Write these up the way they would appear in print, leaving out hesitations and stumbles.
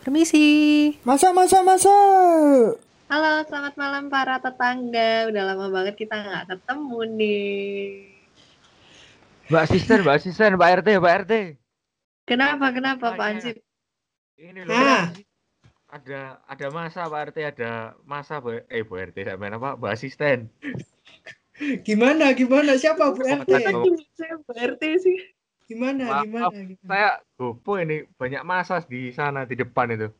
Permisi. Masa. Halo, selamat malam para tetangga. Udah lama banget kita nggak ketemu nih. Mbak Asisten, Pak RT. Kenapa Pak Ansip? Ini loh. Ada masa Pak RT, ada masa Bu RT namanya apa? Mbak Asisten. Gimana? Siapa Bu RT? Siapa Bu RT sih? Gimana? Saya gopo ini, banyak masa di sana di depan itu.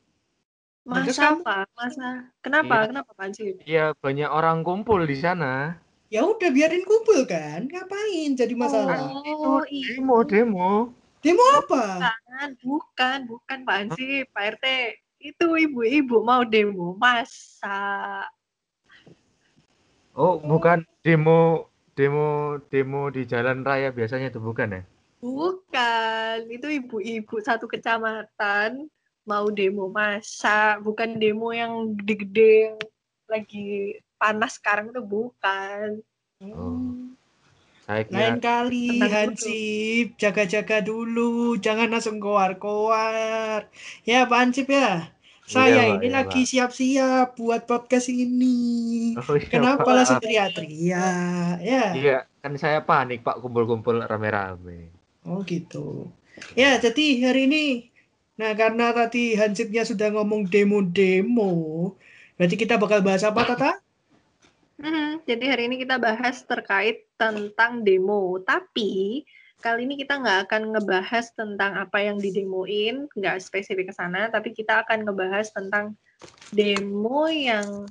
Masa apa? Masa? Kenapa Pak Ansip? Iya, banyak orang kumpul di sana. Ya udah biarin kumpul kan, ngapain jadi masalah? Oh, itu demo. Demo apa? Bukan Pak Ansip, Pak RT. Itu ibu-ibu mau demo masa. Oh, bukan demo di jalan raya biasanya itu bukan ya? Bukan, itu ibu-ibu satu kecamatan mau demo masa, bukan demo yang gede-gede yang lagi panas sekarang itu bukan. Oh. Lain kali Hansip jaga-jaga dulu, jangan langsung keluar. Ya Pak Hansip ya. Saya ini lagi siap-siap buat podcast ini. Oh, iya, kenapa langsung teriak-teriak? Ya. Iya, kan saya panik Pak kumpul-kumpul rame-rame. Oh gitu. Ya, jadi hari ini, nah karena tadi Hansipnya sudah ngomong demo, berarti kita bakal bahas apa, Tata? Jadi hari ini kita bahas terkait tentang demo. Tapi kali ini kita nggak akan ngebahas tentang apa yang didemoin, nggak spesifik ke sana. Tapi kita akan ngebahas tentang demo yang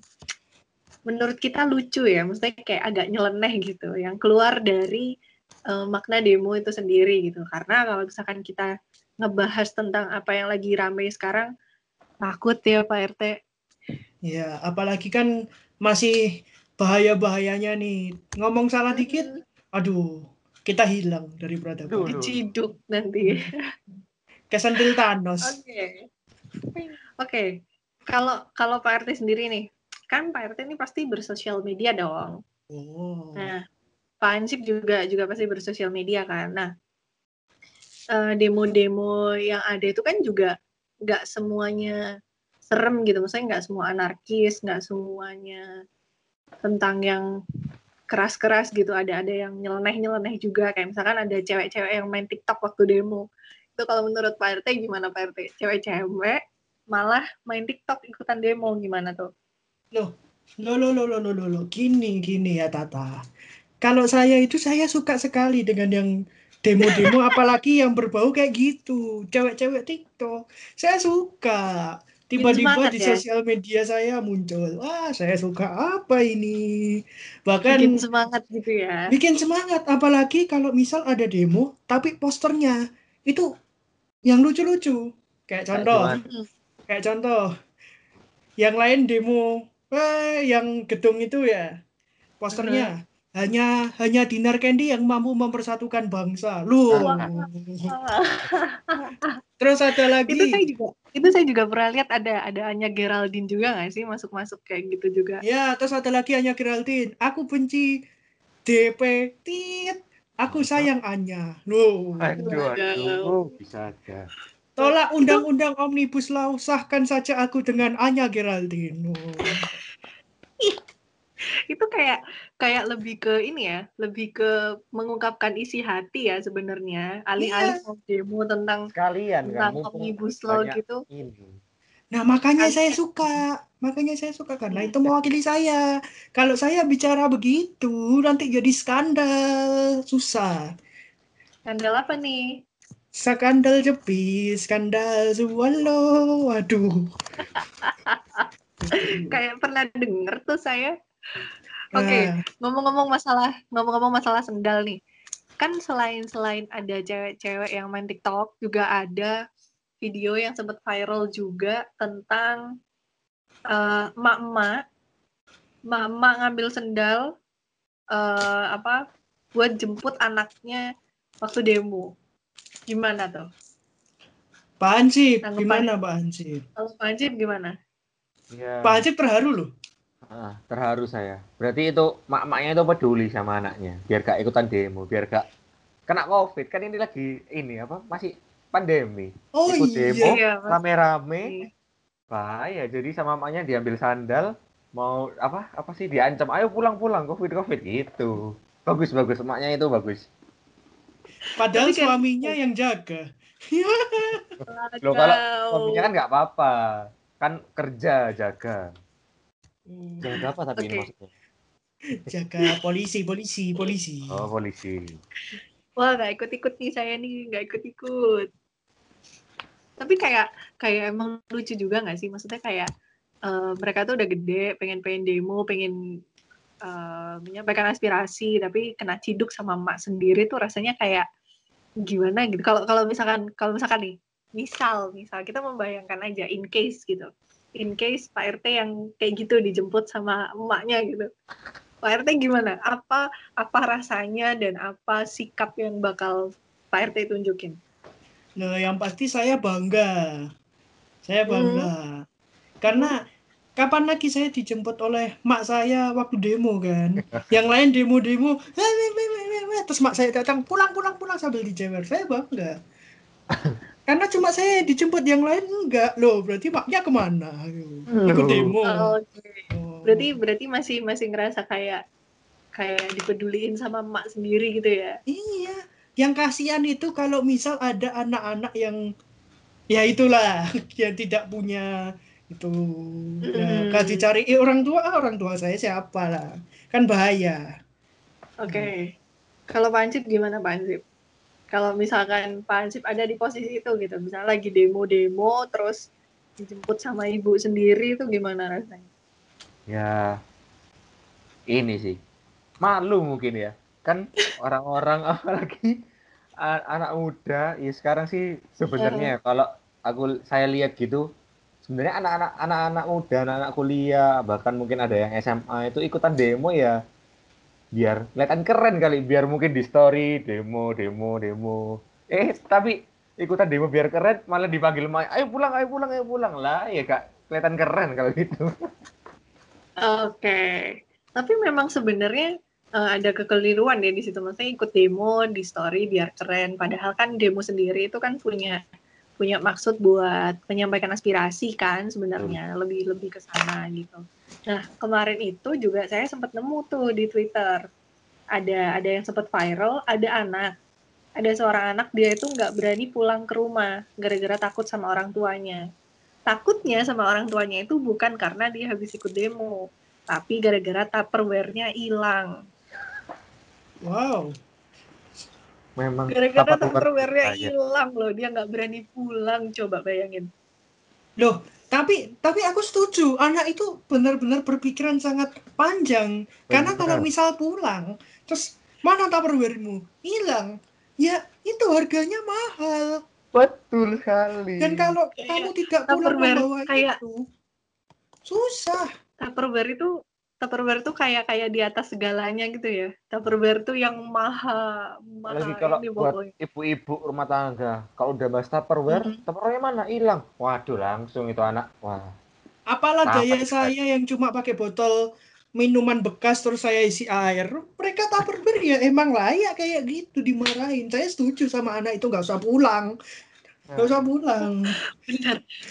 menurut kita lucu ya, maksudnya kayak agak nyeleneh gitu, yang keluar dari makna demo itu sendiri gitu. Karena kalau misalkan kita ngebahas tentang apa yang lagi ramai sekarang, takut ya Pak RT. Ya, apalagi kan masih bahaya-bahayanya nih. Ngomong salah dikit, aduh, kita hilang dari peradaban. Diciduk nanti. Kesentil Thanos. Oke. Kalau Pak RT sendiri nih, kan Pak RT ini pasti bersosial media dong. Oh. Nah, Pak Hansip juga pasti bersosial media kan. Nah, demo-demo yang ada itu kan juga nggak semuanya serem gitu. Maksudnya nggak semua anarkis, nggak semuanya tentang yang keras-keras gitu. Ada yang nyeleneh juga. Kayak misalkan ada cewek-cewek yang main TikTok waktu demo. Itu kalau menurut Pak RT gimana Pak RT? Cewek-cewek malah main TikTok ikutan demo gimana tuh? Loh. Gini ya Tata. Kalau saya itu saya suka sekali dengan yang demo-demo apalagi yang berbau kayak gitu. Cewek-cewek TikTok. Saya suka. Tiba-tiba di sosial media saya muncul. Wah, saya suka apa ini? Bahkan bikin semangat gitu ya. Apalagi kalau misal ada demo tapi posternya itu yang lucu-lucu. Kayak contoh. Yang lain demo, yang gedung itu ya. Posternya hanya Dinar Candy yang mampu mempersatukan bangsa. Terus ada lagi. Itu saya juga pernah lihat ada Anya Geraldine juga enggak sih masuk-masuk kayak gitu juga. Ya, terus ada lagi Anya Geraldine. Aku benci DP tit. Aku sayang Anya. Aduh. Bisa aja. Tolak undang-undang Omnibus Law, sahkan saja aku dengan Anya Geraldine. Itu kayak lebih ke ini ya, lebih ke mengungkapkan isi hati ya sebenarnya. Alih-alih demo tentang sekalian kan Omnibus Law gitu. Ini. Nah, makanya saya suka karena itu mewakili saya. Kalau saya bicara begitu nanti jadi skandal, susah. Skandal apa nih? Skandal jepi, skandal swallow. Waduh. Kayak pernah denger tuh saya. Oke. Ngomong-ngomong masalah sendal nih. Kan selain ada cewek-cewek yang main TikTok, juga ada video yang sempat viral juga tentang emak-emak ngambil sendal buat jemput anaknya waktu demo. Gimana tuh? Pak Hansip, gimana Pak Hansip? Kalau Pak Hansip gimana? Ya. Pak Hansip terharu loh. Terharu saya. Berarti itu mak-maknya itu peduli sama anaknya. Biar gak ikutan demo, biar gak kena COVID. Kan ini lagi masih pandemi. Ikut demo, rame-rame. Bahaya, jadi sama mamanya diambil sandal, mau apa sih diancam, ayo pulang covid gitu. Bagus emaknya itu bagus. Padahal tapi suaminya kan yang jaga. Loh, kalau suaminya kan nggak apa-apa, kan kerja jaga. Jaga apa tapi okay. Maksudnya? Jaga polisi. Oh polisi. Wah nggak ikut nih saya nih, nggak ikut. Tapi kayak emang lucu juga nggak sih? Maksudnya kayak mereka tuh udah gede, pengen demo, pengen menyampaikan aspirasi, tapi kena ciduk sama emak sendiri tuh rasanya kayak gimana gitu. Kalau misalkan nih, misal kita membayangkan aja in case Pak RT yang kayak gitu dijemput sama emaknya gitu. Pak RT gimana? Apa rasanya dan apa sikap yang bakal Pak RT tunjukin? Nah, yang pasti saya bangga. Karena kapan lagi saya dijemput oleh mak saya waktu demo kan, yang lain demo terus mak saya datang pulang sambil dijewer. Saya bangga karena cuma saya dijemput, yang lain enggak. Loh berarti maknya kemana? Ikut demo. Oh, okay. berarti masih ngerasa kayak dipeduliin sama mak sendiri gitu ya. Iya, yang kasihan itu kalau misal ada anak-anak yang ya itulah yang tidak punya itu. Nah, kalau dicari orang tua saya siapa lah, kan bahaya. Oke. Kalau Pancip gimana Pancip? Kalau misalkan Pancip ada di posisi itu gitu, misalnya lagi demo terus dijemput sama ibu sendiri, itu gimana rasanya? Ya ini sih malu mungkin ya, kan orang-orang apalagi anak muda ya sekarang sih sebenarnya. Kalau saya lihat gitu sebenarnya anak-anak muda, anak kuliah, bahkan mungkin ada yang SMA itu ikutan demo ya biar kelihatan keren kali, biar mungkin di story demo. Tapi ikutan demo biar keren malah dipanggil emak, ayo pulang lah ya Kak, kelihatan keren kalau gitu. Oke. Tapi memang sebenarnya ada kekeliruan ya di situ, maksudnya ikut demo di story biar keren, padahal kan demo sendiri itu kan punya maksud buat menyampaikan aspirasi kan sebenarnya, lebih ke sana gitu. Nah, kemarin itu juga saya sempat nemu tuh di Twitter. Ada yang sempat viral, ada seorang anak, dia itu nggak berani pulang ke rumah gara-gara takut sama orang tuanya. Takutnya sama orang tuanya itu bukan karena dia habis ikut demo, tapi gara-gara Tupperware-nya hilang. Wow. Memang gara-gara Tupperware-nya hilang loh, dia nggak berani pulang, coba bayangin. Loh, tapi aku setuju, anak itu benar-benar berpikiran sangat panjang. Karena kalau misal pulang, terus mana Tupperware-mu? Hilang. Ya, itu harganya mahal. Betul sekali. Dan kalau kamu tidak pulang membawa itu, susah. Tupperware itu kayak di atas segalanya gitu ya. Tupperware itu yang mahal. Lagi kalau buat ibu-ibu rumah tangga, kalau udah bahas Tupperware, Tupperware mana hilang? Waduh, langsung itu anak. Wah. Apalah daya saya yang cuma pakai botol minuman bekas terus saya isi air. Mereka Tupperware ya emang layak kayak gitu dimarahin. Saya setuju sama anak itu nggak usah pulang.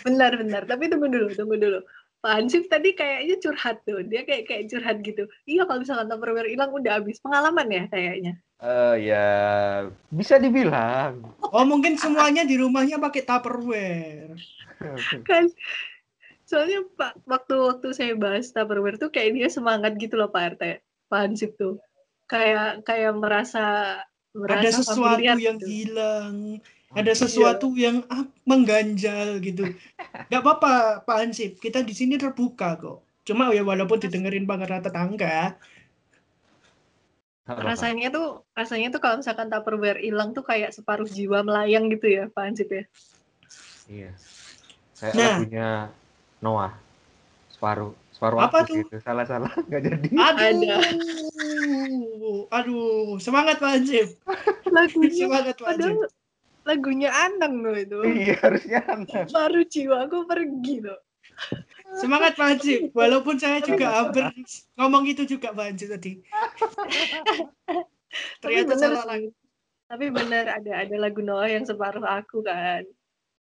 Benar. Tapi tunggu dulu. Pak Ansip tadi kayaknya curhat tuh, dia kayak curhat gitu. Iya, kalau misalkan Tupperware hilang udah habis, pengalaman ya kayaknya. Ya bisa dibilang. Oh mungkin semuanya di rumahnya pakai Tupperware. Kan, soalnya Pak waktu saya bahas Tupperware tuh kayak dia semangat gitu loh Pak RT, Pak Ansip tuh kayak merasa ada sesuatu yang tuh hilang. Ada sesuatu yang mengganjal gitu. Gak apa-apa Pak Ansip, kita di sini terbuka kok. Cuma ya walaupun didengerin banget rata tangga. Rasanya tuh kalau misalkan Tupperware hilang tuh kayak separuh jiwa melayang gitu ya Pak Ansip ya. Iya. Kayak lagunya Noah. Separuh apa tuh? Gitu. Salah nggak jadi. Aduh, semangat Pak Ansip. Semangat Pak Ansip. Lagunya Anang loh itu. Iya, harusnya Anang. Baru jiwaku pergi loh. Semangat Pak Haji, walaupun saya juga hampir ngomong itu juga Pak Haji tadi. Ternyata salah lagi. Tapi benar ada lagu Noah yang separuh aku kan.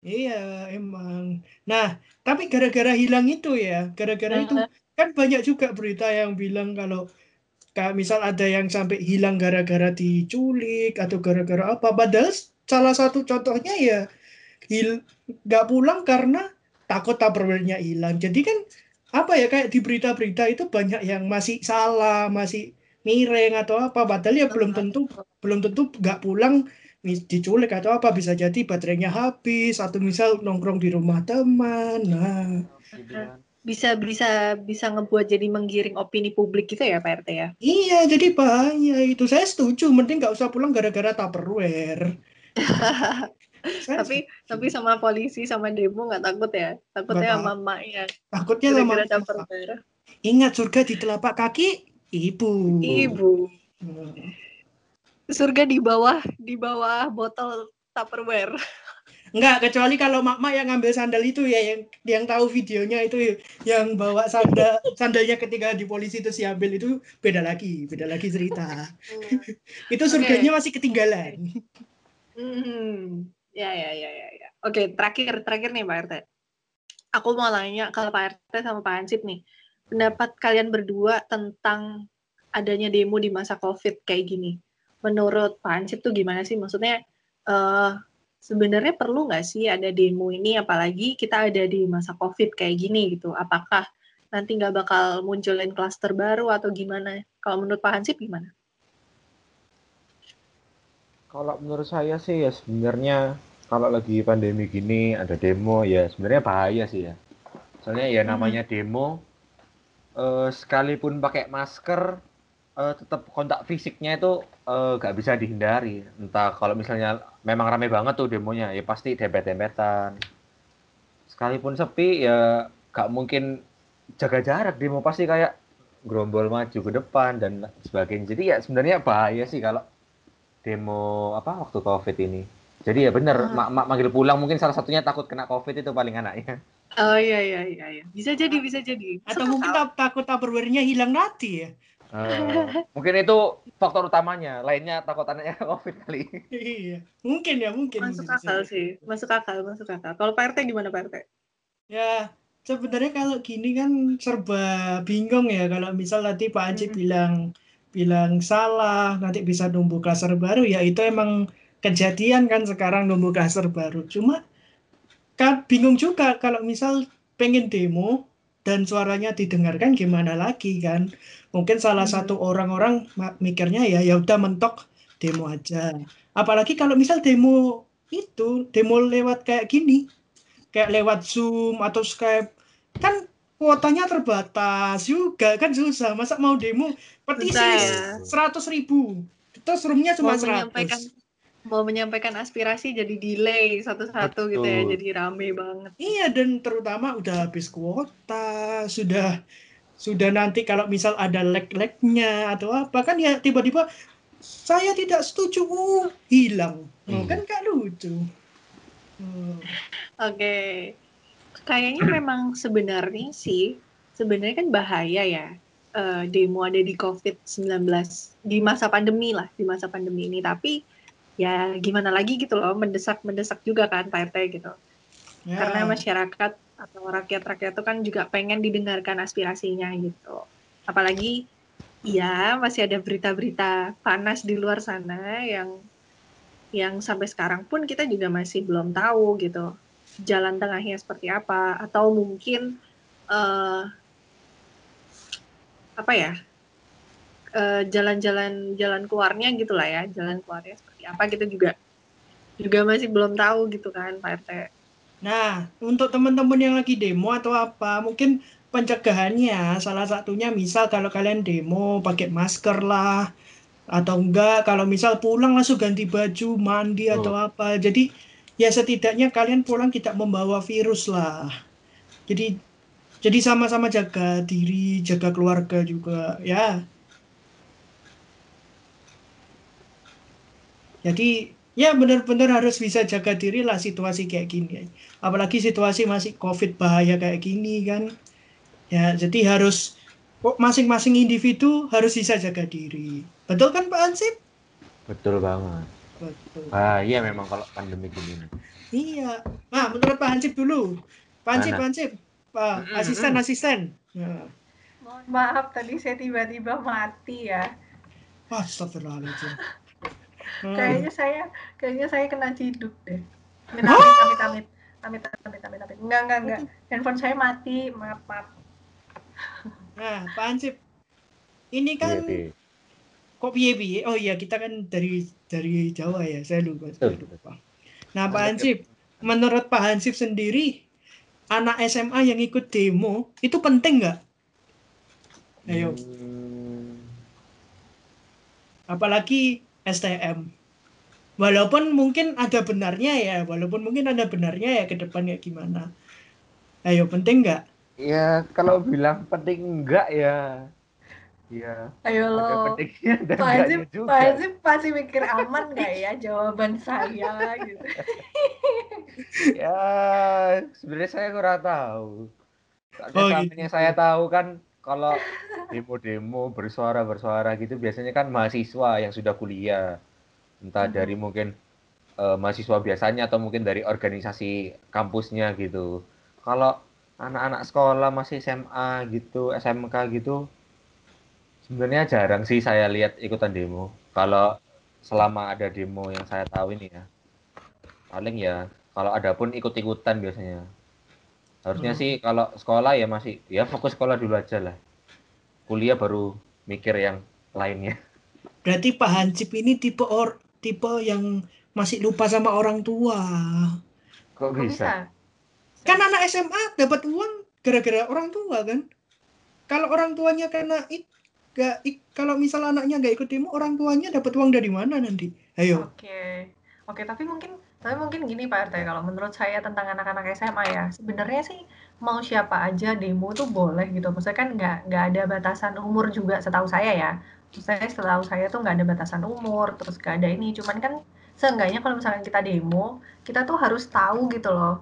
Iya, emang. Nah, tapi gara-gara hilang itu ya, gara-gara itu Heeh. kan banyak juga berita yang bilang kalau kayak misal ada yang sampai hilang gara-gara diculik atau gara-gara apa. Padahal salah satu contohnya ya nggak pulang karena takut tabelnya hilang. Jadi kan apa ya kayak di berita-berita itu banyak yang masih salah, masih miring atau apa. Padahal ya belum tentu nggak pulang diculik atau apa, bisa jadi baterainya habis atau misal nongkrong di rumah teman. Nah, Bisa ngebuat jadi menggiring opini publik gitu ya Pak RT ya. iya, jadi bahaya itu. Saya setuju, mending nggak usah pulang gara-gara Tupperware. Saya tapi sama polisi sama demo nggak takut ya? Takutnya sama emaknya. Takutnya sama gara-gara Tupperware. Ingat, surga di telapak kaki ibu. Surga di bawah botol Tupperware. Enggak, kecuali kalau mak-mak yang ngambil sandal itu ya, yang tahu videonya itu yang bawa sandalnya ketika di polisi itu diambil, itu beda lagi cerita. Itu surganya masih ketinggalan. Ya. Oke, terakhir nih Pak RT. Aku mau nanya ke Pak RT sama Pak Hansip nih. Pendapat kalian berdua tentang adanya demo di masa COVID kayak gini. Menurut Pak Hansip tuh gimana sih? Maksudnya sebenarnya perlu nggak sih ada demo ini, apalagi kita ada di masa COVID kayak gini gitu. Apakah nanti nggak bakal munculin klaster baru atau gimana? Kalau menurut Pak Hansip gimana? Kalau menurut saya sih ya sebenarnya kalau lagi pandemi gini ada demo ya sebenarnya bahaya sih ya. Soalnya ya namanya demo sekalipun pakai masker tetap kontak fisiknya itu nggak bisa dihindari. Entah kalau misalnya memang ramai banget tuh demonya, ya pasti dempet-dempetan. Sekalipun sepi ya nggak mungkin jaga jarak, demo pasti kayak gerombol maju ke depan dan sebagainya. Jadi ya sebenarnya bahaya sih kalau demo waktu COVID ini. Jadi ya bener, mak-mak manggil pulang mungkin salah satunya takut kena COVID itu paling anaknya. Oh iya. Bisa jadi. Atau mungkin takut Tupperware-nya hilang nanti ya. Mungkin itu faktor utamanya, lainnya takutannya COVID kali. Iya, mungkin. Masuk akal. Kalau Pak RT gimana Pak RT? Ya, sebenarnya kalau gini kan serba bingung ya. Kalau misal tadi Pak Hansip bilang salah, nanti bisa numbuh klaster baru. Ya itu emang kejadian kan sekarang numbuh klaster baru. Cuma kan bingung juga kalau misal pengen demo dan suaranya didengarkan gimana lagi kan. Mungkin salah satu orang-orang mikirnya ya udah mentok demo aja. Apalagi kalau misal demo lewat kayak gini. Kayak lewat Zoom atau Skype. Kan kuotanya terbatas juga kan, susah. Masa mau demo petisi 100.000. Terus roomnya cuma 100. Mau menyampaikan aspirasi jadi delay satu-satu gitu ya, jadi rame banget. Iya, dan terutama udah habis kuota, sudah nanti kalau misal ada lag-lagnya atau apa kan ya tiba-tiba saya tidak setuju hilang. Kan gak lucu. Oke. Kayaknya memang sebenarnya kan bahaya ya. Demo ada di COVID-19 di masa pandemi lah, ini tapi ya gimana lagi gitu loh, mendesak juga kan Pak RT gitu. Yeah. Karena masyarakat atau rakyat itu kan juga pengen didengarkan aspirasinya gitu. Apalagi ya masih ada berita-berita panas di luar sana yang sampai sekarang pun kita juga masih belum tahu gitu. Jalan tengahnya seperti apa, atau mungkin jalan keluarnya gitu lah ya, jalan keluarnya seperti apa kita juga masih belum tahu gitu kan Pak RT. Nah, untuk teman-teman yang lagi demo atau apa, mungkin pencegahannya salah satunya misal kalau kalian demo pakai masker lah, atau enggak kalau misal pulang langsung ganti baju, mandi atau apa. Jadi ya setidaknya kalian pulang tidak membawa virus lah. Jadi sama-sama jaga diri, jaga keluarga juga ya. Jadi ya benar-benar harus bisa jaga diri lah situasi kayak gini. Apalagi situasi masih COVID bahaya kayak gini kan. Ya jadi harus masing-masing individu harus bisa jaga diri. Betul kan Pak Hansip? Betul banget. Betul. Iya memang kalau pandemi gini. Iya. Nah, menurut Pak Hansip dulu. Pak Hansip, asisten. Ya. Mohon maaf tadi saya tiba-tiba mati ya. Astagfirullahaladzim. Kayaknya saya kena ciduk deh. Amit. Enggak. Handphone saya mati, maaf. Nah, Pak Hansip, ini kan kok piye? Oh iya, kita kan dari Jawa ya. Saya lupa. Nah, Pak Hansip, menurut Pak Hansip sendiri, anak SMA yang ikut demo itu penting nggak? Ayo. Apalagi STM. Walaupun mungkin ada benarnya ya ke depannya gimana. Ayo, penting nggak? Ya, kalau bilang penting enggak ya. Iya. Ayo loh. Pak Hansip pasti mikir aman nggak ya jawaban saya gitu. Ya, sebenarnya saya kurang tahu. Soalnya saya tahu kan kalau demo-demo bersuara gitu biasanya kan mahasiswa yang sudah kuliah. Entah dari mungkin mahasiswa biasanya atau mungkin dari organisasi kampusnya gitu. Kalau anak-anak sekolah masih SMA gitu, SMK gitu, sebenarnya jarang sih saya lihat ikutan demo. Kalau selama ada demo yang saya tahu ini ya, paling ya kalau ada pun ikut-ikutan biasanya. Harusnya sih kalau sekolah ya masih ya fokus sekolah dulu aja lah. Kuliah baru mikir yang lainnya. Berarti Pak Hansip ini tipe yang masih lupa sama orang tua. Kok bisa? Kan anak SMA dapat uang gara-gara orang tua kan. Kalau orang tuanya kena kalau misal anaknya nggak ikut demo, orang tuanya dapat uang dari mana nanti? Ayo. Oke, tapi mungkin gini Pak RT, kalau menurut saya tentang anak-anak SMA ya, sebenarnya sih mau siapa aja demo tuh boleh gitu. Maksudnya kan nggak ada batasan umur juga setahu saya ya. Setahu saya tuh nggak ada batasan umur, terus nggak ada ini. Cuman kan seenggaknya kalau misalkan kita demo, kita tuh harus tahu gitu loh.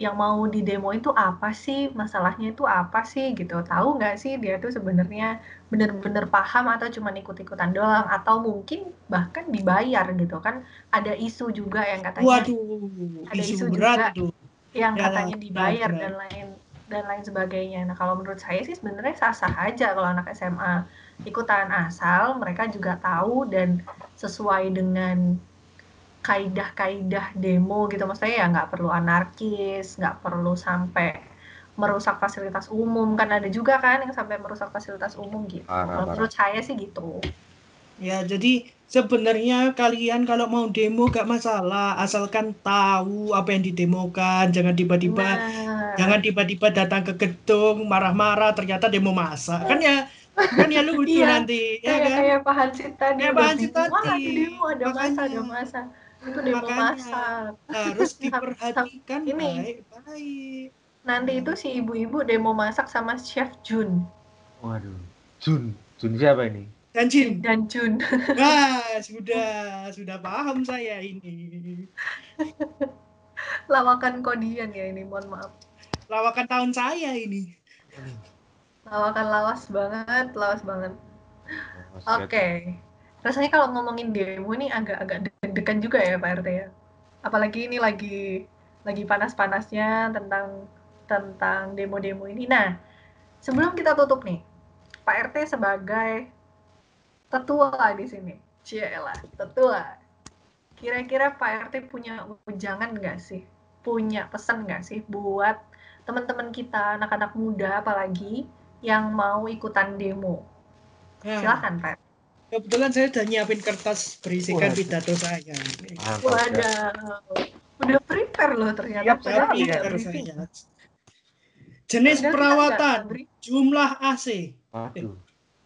Yang mau di demo itu apa sih, masalahnya itu apa sih gitu, tahu nggak sih dia tuh sebenarnya bener-bener paham atau cuma ikut-ikutan doang atau mungkin bahkan dibayar gitu kan, ada isu juga yang katanya ada isu juga tuh. Yang katanya dibayar berat. dan lain sebagainya. Nah kalau menurut saya sih sebenarnya sah-sah aja kalau anak SMA ikutan asal mereka juga tahu dan sesuai dengan kaidah-kaidah demo gitu, maksudnya ya nggak perlu anarkis, nggak perlu sampai merusak fasilitas umum, kan ada juga kan yang sampai merusak fasilitas umum gitu. Menurut saya sih gitu. Ya jadi sebenarnya kalian kalau mau demo nggak masalah, asalkan tahu apa yang didemokan, jangan tiba-tiba datang ke gedung marah-marah ternyata demo masak, kan ya. Kan ya lucu nanti ya kan? Kayak Pak Hansip tadi. Demo ada masa. Itu demo masa. Harus diperhatikan baik. Nanti itu si ibu-ibu demo masak sama Chef Jun. Waduh. Jun siapa ini? Dan Jun. Nah, sudah paham saya ini. Lawakan kodian ya ini, mohon maaf. Lawakan tahun saya ini. Lawakan lawas banget. Oke. Rasanya kalau ngomongin demo ini agak-agak deg-degan juga ya Pak RT ya. Apalagi ini lagi panas-panasnya tentang demo-demo ini. Nah, sebelum kita tutup nih, Pak RT sebagai tetua di sini. Cielah, tetua. Kira-kira Pak RT punya ujangan nggak sih? Punya pesan nggak sih buat teman-teman kita, anak-anak muda apalagi yang mau ikutan demo. Silakan, Pak. Kebetulan saya sudah nyiapin kertas berisikan pidato saya. Waduh. Udah prepare loh ternyata. Saya. Jenis perawatan, jumlah AC. Aduh.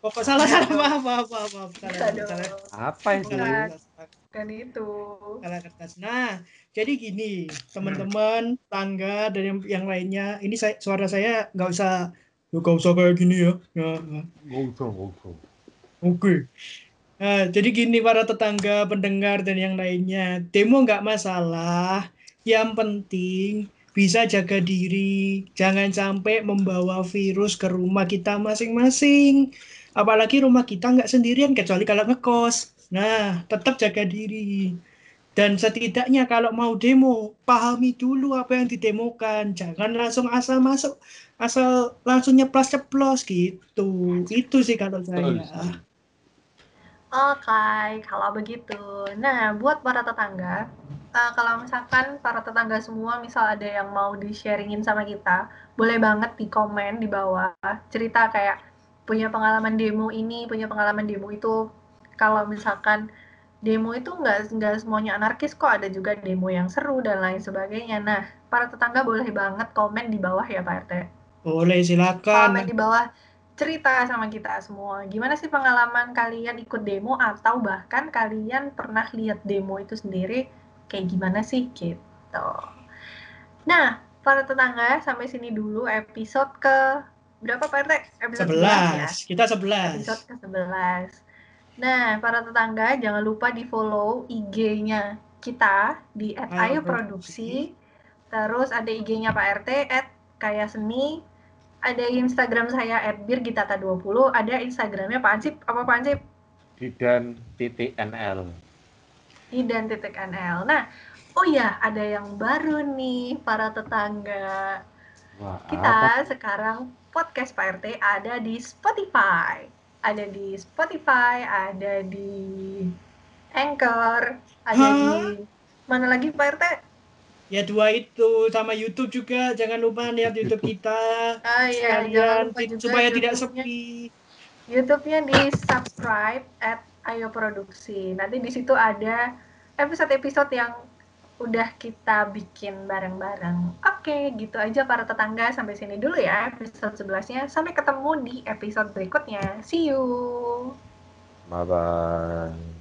Kok salah. Maaf. Salah. Apa yang salah? Kan itu. Salah kertas. Nah, jadi gini, teman-teman, tangga dan yang lainnya, ini suara saya nggak usah kayak gini ya. Nggak usah. Oke. Nah, jadi gini para tetangga, pendengar, dan yang lainnya. Demo nggak masalah, yang penting bisa jaga diri. Jangan sampai membawa virus ke rumah kita masing-masing. Apalagi rumah kita nggak sendirian, kecuali kalau ngekos. Nah, tetap jaga diri. Dan setidaknya kalau mau demo, pahami dulu apa yang didemokan. Jangan langsung asal masuk, asal langsung nyeplos-ceplos gitu. Itu sih kalau saya. Oke, kalau begitu. Nah, buat para tetangga, kalau misalkan para tetangga semua misal ada yang mau di-sharingin sama kita, boleh banget di komen di bawah. Cerita kayak punya pengalaman demo ini, punya pengalaman demo itu. Kalau misalkan demo itu nggak semuanya anarkis kok, ada juga demo yang seru dan lain sebagainya. Nah, para tetangga boleh banget komen di bawah ya Pak RT. Boleh, silakan. Komen di bawah. Cerita sama kita semua, gimana sih pengalaman kalian ikut demo atau bahkan kalian pernah lihat demo itu sendiri, kayak gimana sih gitu. Nah, para tetangga, sampai sini dulu episode ke berapa Pak RT? Episode 11 ya? Kita 11. Episode ke 11. Nah, para tetangga, jangan lupa di follow IG-nya kita di @ayoproduksi. Terus ada IG-nya Pak RT @kayaseni. Ada Instagram saya @birgitata20, ada Instagramnya Pak Ansip, apa Pak Ansip? Didan.nl. Didan.nl. Nah, oh ya, ada yang baru nih para tetangga. Wah, kita apa? Sekarang podcast Pak RT ada di Spotify. Ada di Spotify, ada di Anchor, ada di mana lagi Pak RT? Ya dua itu, sama YouTube juga, jangan lupa lihat YouTube kita. Oh iya, jangan lupa juga supaya tidak sepi. YouTube-nya di subscribe @ayoproduksi. Nanti di situ ada episode-episode yang udah kita bikin bareng-bareng. Oke, gitu aja para tetangga, sampai sini dulu ya episode 11-nya. Sampai ketemu di episode berikutnya. See you. Bye bye.